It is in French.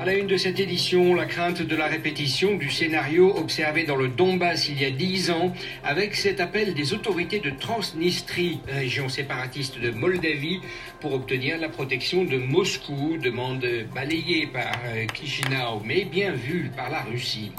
À la une de cette édition, la crainte de la répétition du scénario observé dans le Donbass il y a 10 ans, avec cet appel des autorités de Transnistrie, région séparatiste de Moldavie, pour obtenir la protection de Moscou, demande balayée par Chisinau, mais bien vue par la Russie.